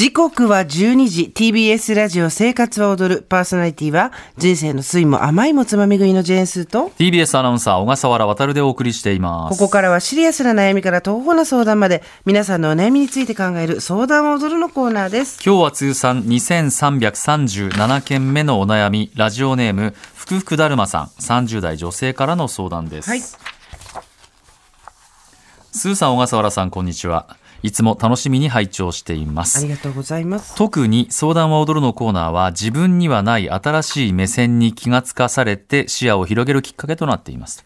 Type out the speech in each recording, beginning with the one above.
時刻は12時、 TBS ラジオ生活は踊る。パーソナリティは人生の酸いも甘いもつまみ食いのジェーンスーと TBS アナウンサー小笠原渉でお送りしています。ここからはシリアスな悩みから徒歩な相談まで、皆さんのお悩みについて考える相談を踊るのコーナーです。今日は通算2337件目のお悩み、ラジオネームふくふくだるまさん、30代女性からの相談です。はい、スーさん、小笠原さん、こんにちは。いつも楽しみに拝聴しています。ありがとうございます。特に相談は踊るのコーナーは、自分にはない新しい目線に気がつかされて視野を広げるきっかけとなっています。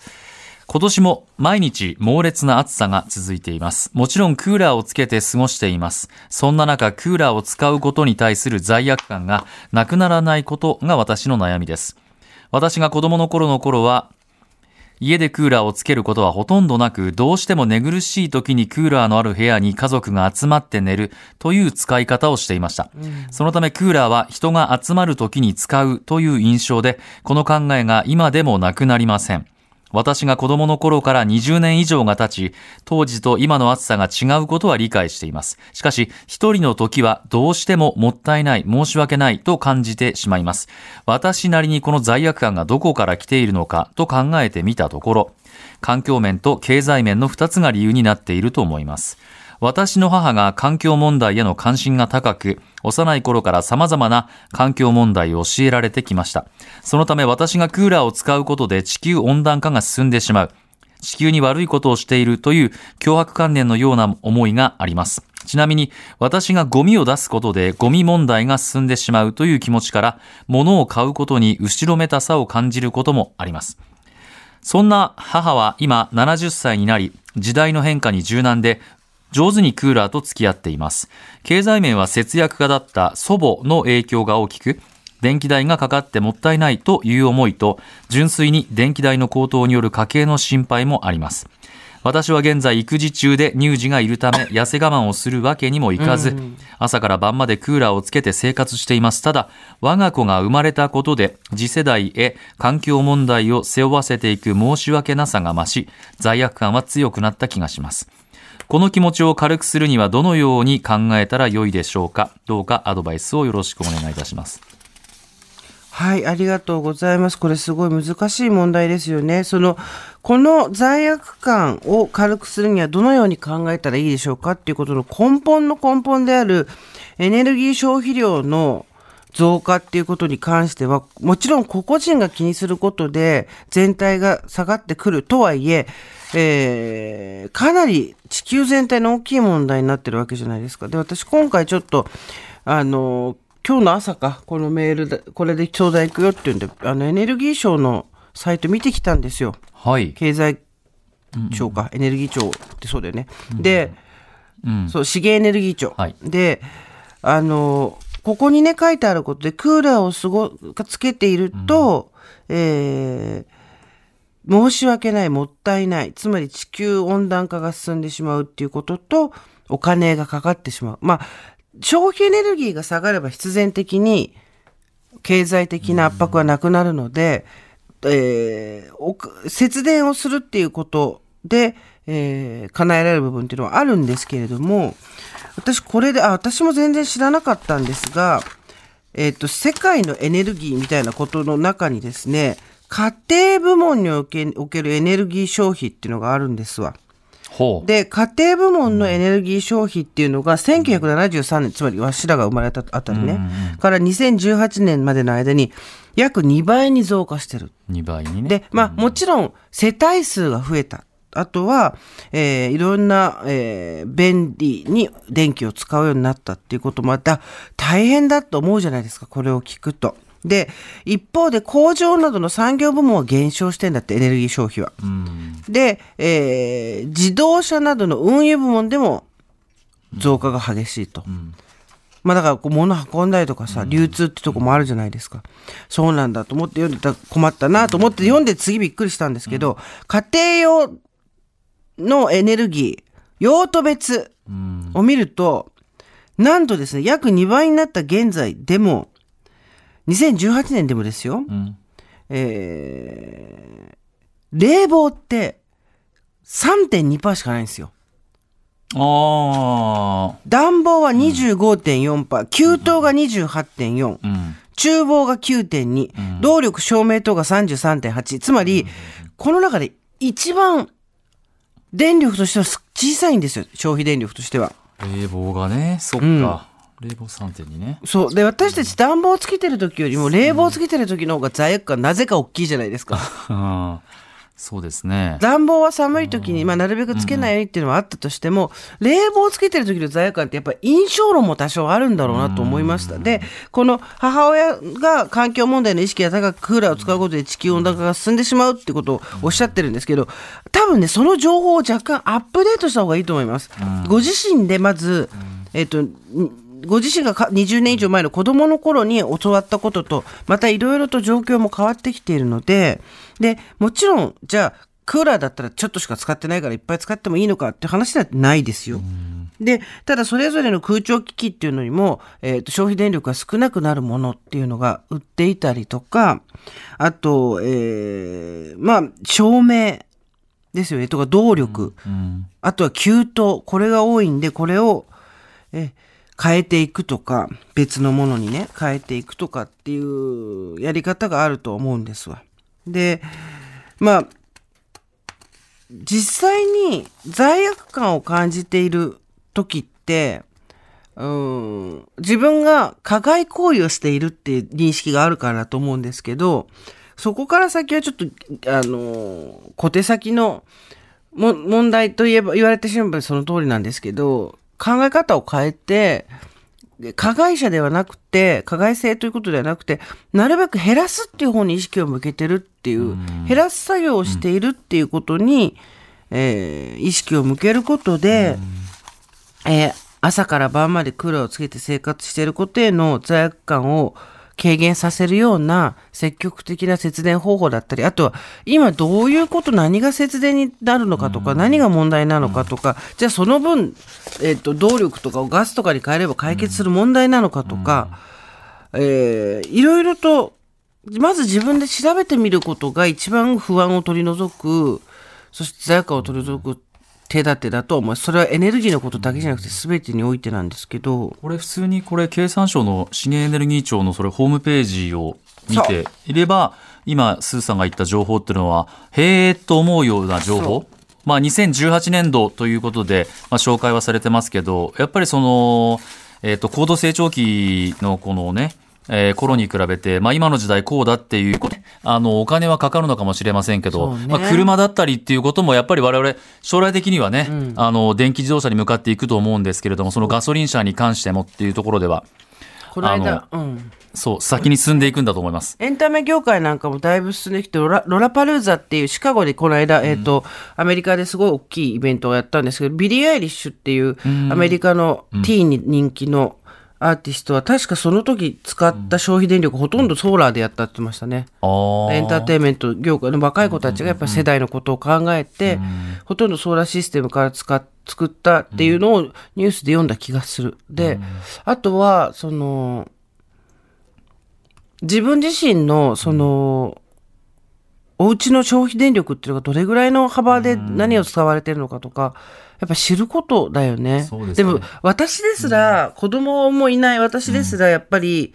今年も毎日猛烈な暑さが続いています。もちろんクーラーをつけて過ごしています。そんな中、クーラーを使うことに対する罪悪感がなくならないことが私の悩みです。私が子供の頃は家でクーラーをつけることはほとんどなく、どうしても寝苦しい時にクーラーのある部屋に家族が集まって寝るという使い方をしていました。そのためクーラーは人が集まる時に使うという印象で、この考えが今でもなくなりません。私が子供の頃から20年以上が経ち、当時と今の暑さが違うことは理解しています。しかし、一人の時はどうしてももったいない、申し訳ないと感じてしまいます。私なりにこの罪悪感がどこから来ているのかと考えてみたところ、環境面と経済面の2つが理由になっていると思います。私の母が環境問題への関心が高く、幼い頃から様々な環境問題を教えられてきました。そのため私がクーラーを使うことで地球温暖化が進んでしまう、地球に悪いことをしているという強迫観念のような思いがあります。ちなみに私がゴミを出すことでゴミ問題が進んでしまうという気持ちから、物を買うことに後ろめたさを感じることもあります。そんな母は今70歳になり、時代の変化に柔軟で、上手にクーラーと付き合っています。経済面は節約家だった祖母の影響が大きく、電気代がかかってもったいないという思いと、純粋に電気代の高騰による家計の心配もあります。私は現在育児中で乳児がいるため、痩せ我慢をするわけにもいかず、朝から晩までクーラーをつけて生活しています。ただ、我が子が生まれたことで、次世代へ環境問題を背負わせていく申し訳なさが増し、罪悪感は強くなった気がします。この気持ちを軽くするにはどのように考えたらよいでしょうか。どうかアドバイスをよろしくお願いいたします。はい、ありがとうございます。これすごい難しい問題ですよね。この罪悪感を軽くするにはどのように考えたらいいでしょうかっていうことの根本であるエネルギー消費量の増加っていうことに関しては、もちろん個々人が気にすることで全体が下がってくるとはいえ、かなり地球全体の大きい問題になってるわけじゃないですか。で、私今回ちょっと今日の朝か、このメールでこれでちょうだい行くよっていうんで、エネルギー省のサイト見てきたんですよ。はい、経済省か、エネルギー庁ってそうだよね。で、そう資源エネルギー庁、はい、でここにね書いてあることで、クーラーをつけていると、申し訳ない、もったいない、つまり地球温暖化が進んでしまうっていうことと、お金がかかってしまう。まあ消費エネルギーが下がれば必然的に経済的な圧迫はなくなるので、節電をするっていうことで、叶えられる部分っていうのはあるんですけれども、私も全然知らなかったんですが、世界のエネルギーみたいなことの中にですね、家庭部門におけるエネルギー消費っていうのがあるんですわ。ほう。で、家庭部門のエネルギー消費っていうのが1973年、つまりわしらが生まれたあたりね、から2018年までの間に約2倍に増加してる。2倍にね。で、まあもちろん世帯数が増えた。あとは、いろんな、便利に電気を使うようになったっていうこともあった。大変だと思うじゃないですか、これを聞くと。で、一方で工場などの産業部門は減少してんだって、エネルギー消費は。で、自動車などの運輸部門でも増加が激しいと。まあだから物運んだりとかさ、流通ってとこもあるじゃないですか。そうなんだと思って読んでたら困ったなと思って読んで、次びっくりしたんですけど、家庭用のエネルギー、用途別を見ると、なんとですね、約2倍になった現在でも、2018年でもですよ、冷房って 3.2% しかないんですよ。あ、暖房は 25.4%、うん、給湯が 28.4%、うん、厨房が 9.2%、うん、動力照明灯が 33.8%、 つまり、うん、この中で一番電力としては小さいんですよ、消費電力としては。冷房がね、そっか、うん、冷房 3.2 ね。そうで、私たち暖房つけてる時よりも冷房つけてる時の方が罪悪感なぜか大きいじゃないですか。あそうですね、暖房は寒い時に、まあ、なるべくつけないようにっていうのはあったとしても、うん、冷房をつけてる時の罪悪感ってやっぱり印象論も多少あるんだろうなと思いました。で、この母親が環境問題の意識が高くクーラーを使うことで地球温暖化が進んでしまうってことをおっしゃってるんですけど、多分ねその情報を若干アップデートした方がいいと思います。ご自身でまず、ご自身が20年以上前の子どもの頃に教わったことと、またいろいろと状況も変わってきているので、でもちろんじゃあクーラーだったらちょっとしか使ってないからいっぱい使ってもいいのかって話ではないですよ。で、ただそれぞれの空調機器っていうのにも、消費電力が少なくなるものっていうのが売っていたりとか、あと、まあ照明ですよねとか動力、あとは給湯、これが多いんでこれを変えていくとか、別のものにね変えていくとかっていうやり方があると思うんですわ。で、まあ実際に罪悪感を感じている時って自分が加害行為をしているっていう認識があるからだと思うんですけど、そこから先はちょっと小手先の問題といえば言われてしまえばその通りなんですけど、考え方を変えて、加害者ではなくて、加害性ということではなくて、なるべく減らすっていう方に意識を向けてるっていう、減らす作業をしているっていうことに、意識を向けることで、朝から晩までクーラーをつけて生活していることへの罪悪感を軽減させるような積極的な節電方法だったり、あとは今どういうこと、何が節電になるのかとか、何が問題なのかとか、じゃあその分、動力とかをガスとかに変えれば解決する問題なのかとか、いろいろとまず自分で調べてみることが一番不安を取り除く、そして罪悪感を取り除く手立てだと思う。それはエネルギーのことだけじゃなくて全てにおいてなんですけど、これ普通にこれ経産省の資源エネルギー庁のそれホームページを見ていれば、今スーさんが言った情報っていうのはへえと思うような情報、まあ、2018年度ということで、まあ、紹介はされてますけど、やっぱりその、高度成長期のこのね頃に比べて、まあ、今の時代こうだっていうこと、お金はかかるのかもしれませんけど、ね、まあ、車だったりっていうこともやっぱり我々将来的にはね、うん、電気自動車に向かっていくと思うんですけれども、そのガソリン車に関してもっていうところではこの間、そう先に進んでいくんだと思います。エンタメ業界なんかもだいぶ進んできて、ロラパルーザっていうシカゴでこの間、アメリカですごい大きいイベントをやったんですけど、ビリー・アイリッシュっていうアメリカのティーンに人気のアーティストは確かその時使った消費電力ほとんどソーラーでやったって言ってましたね。エンターテインメント業界の若い子たちがやっぱり世代のことを考えて、ほとんどソーラーシステムから作ったっていうのをニュースで読んだ気がする。で、あとはその自分自身のそのお家の消費電力っていうのがどれぐらいの幅で何を使われてるのかとか、やっぱ知ることだよね。そうですね。でも私ですら、子供もいない私ですらやっぱり、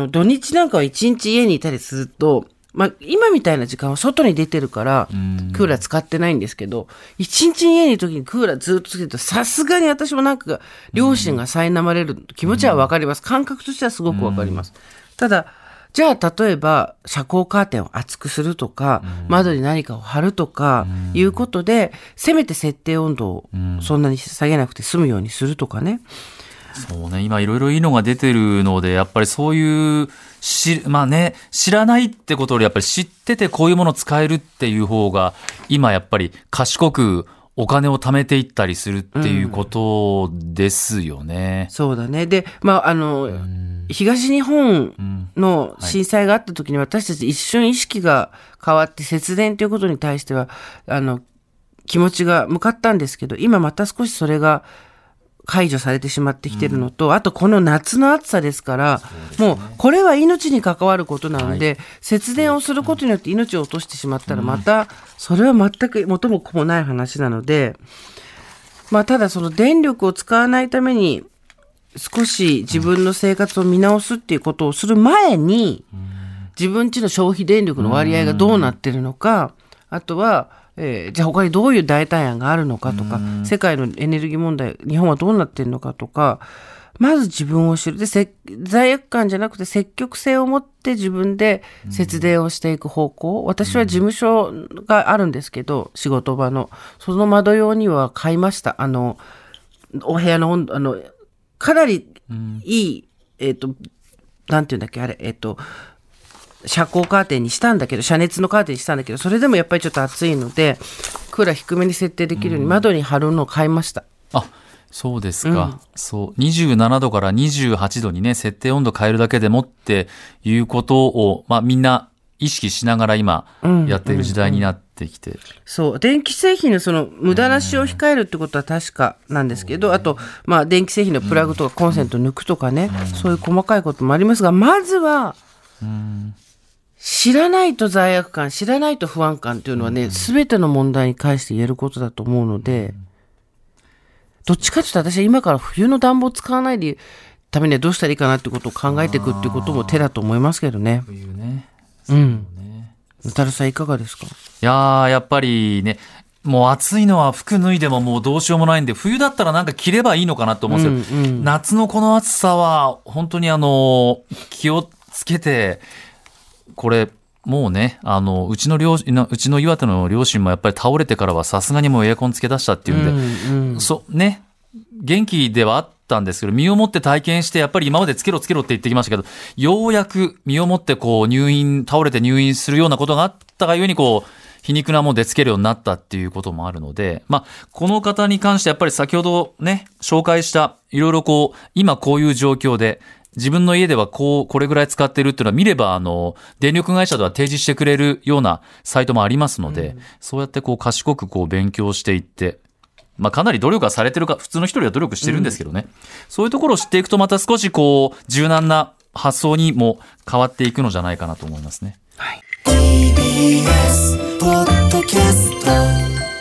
土日なんかは一日家にいたりすると、まあ、今みたいな時間は外に出てるからクーラー使ってないんですけど、一日家にいる時にクーラーずっとつけると、さすがに私もなんか両親が苛まれる気持ちはわかります。感覚としてはすごくわかります。ただじゃあ例えば遮光カーテンを厚くするとか、窓に何かを貼るとかいうことで、せめて設定温度をそんなに下げなくて済むようにするとかね。そうね、今いろいろいいのが出てるので、やっぱりそういうまあね、知らないってことよりやっぱり知っててこういうものを使えるっていう方が、今やっぱり賢くお金を貯めていったりするっていうことですよね。そうだね。で、まあ東日本の震災があった時に、私たち一瞬意識が変わって節電ということに対しては気持ちが向かったんですけど、今また少しそれが解除されてしまってきてるのと、あとこの夏の暑さですから、もうこれは命に関わることなので、節電をすることによって命を落としてしまったら、またそれは全く元も子もない話なので、まあ、ただその電力を使わないために少し自分の生活を見直すっていうことをする前に、自分家の消費電力の割合がどうなってるのか、あとは、じゃあ他にどういう代替案があるのかとか、世界のエネルギー問題、日本はどうなってるのかとか、まず自分を知る。で、罪悪感じゃなくて積極性を持って自分で節電をしていく方向。私は事務所があるんですけど、仕事場の。その窓用には買いました。お部屋の温度、かなりいい、なんていうんだっけ、あれ、遮光カーテンにしたんだけど、遮熱のカーテンにしたんだけど、それでもやっぱりちょっと暑いので、クーラー低めに設定できるように窓に貼るのを買いました。あ、そうですか、うん、そう27度から28度にね、設定温度変えるだけでもっていうことを、まあ、みんな意識しながら今やっている時代になってきて、うんうんうん、そう電気製品のその無駄な使用を控えるってことは確かなんですけど、あと、まあ、電気製品のプラグとかコンセント抜くとかね、そういう細かいこともありますが、まずは、知らないと罪悪感、知らないと不安感っていうのはね、すべての問題に関して言えることだと思うので、どっちかというと私は今から冬の暖房使わないためにはどうしたらいいかなってことを考えていくってことも手だと思いますけどね。冬ね。うん。宇多田さんいかがですか？いやー、やっぱりね、もう暑いのは服脱いでももうどうしようもないんで、冬だったらなんか着ればいいのかなと思うんですけど、夏のこの暑さは本当に気をつけて、これもうね、うちの岩手の両親もやっぱり倒れてからはさすがにもうエアコンつけ出したっていうんで、ね、元気ではあったんですけど、身をもって体験して、やっぱり今までつけろつけろって言ってきましたけど、ようやく身をもってこう倒れて入院するようなことがあったがゆえに、こう皮肉なもんでつけるようになったっていうこともあるので、まあ、この方に関してやっぱり先ほどね紹介したいろいろこう今こういう状況で、自分の家ではこれぐらい使ってるっていうのは見れば、電力会社では提示してくれるようなサイトもありますので、そうやってこう賢くこう勉強していって、まあ、かなり努力はされてるか、普通の人よりは努力してるんですけどね、そういうところを知っていくとまた少しこう柔軟な発想にも変わっていくのじゃないかなと思いますね。はい。TBS ポッドキャスト。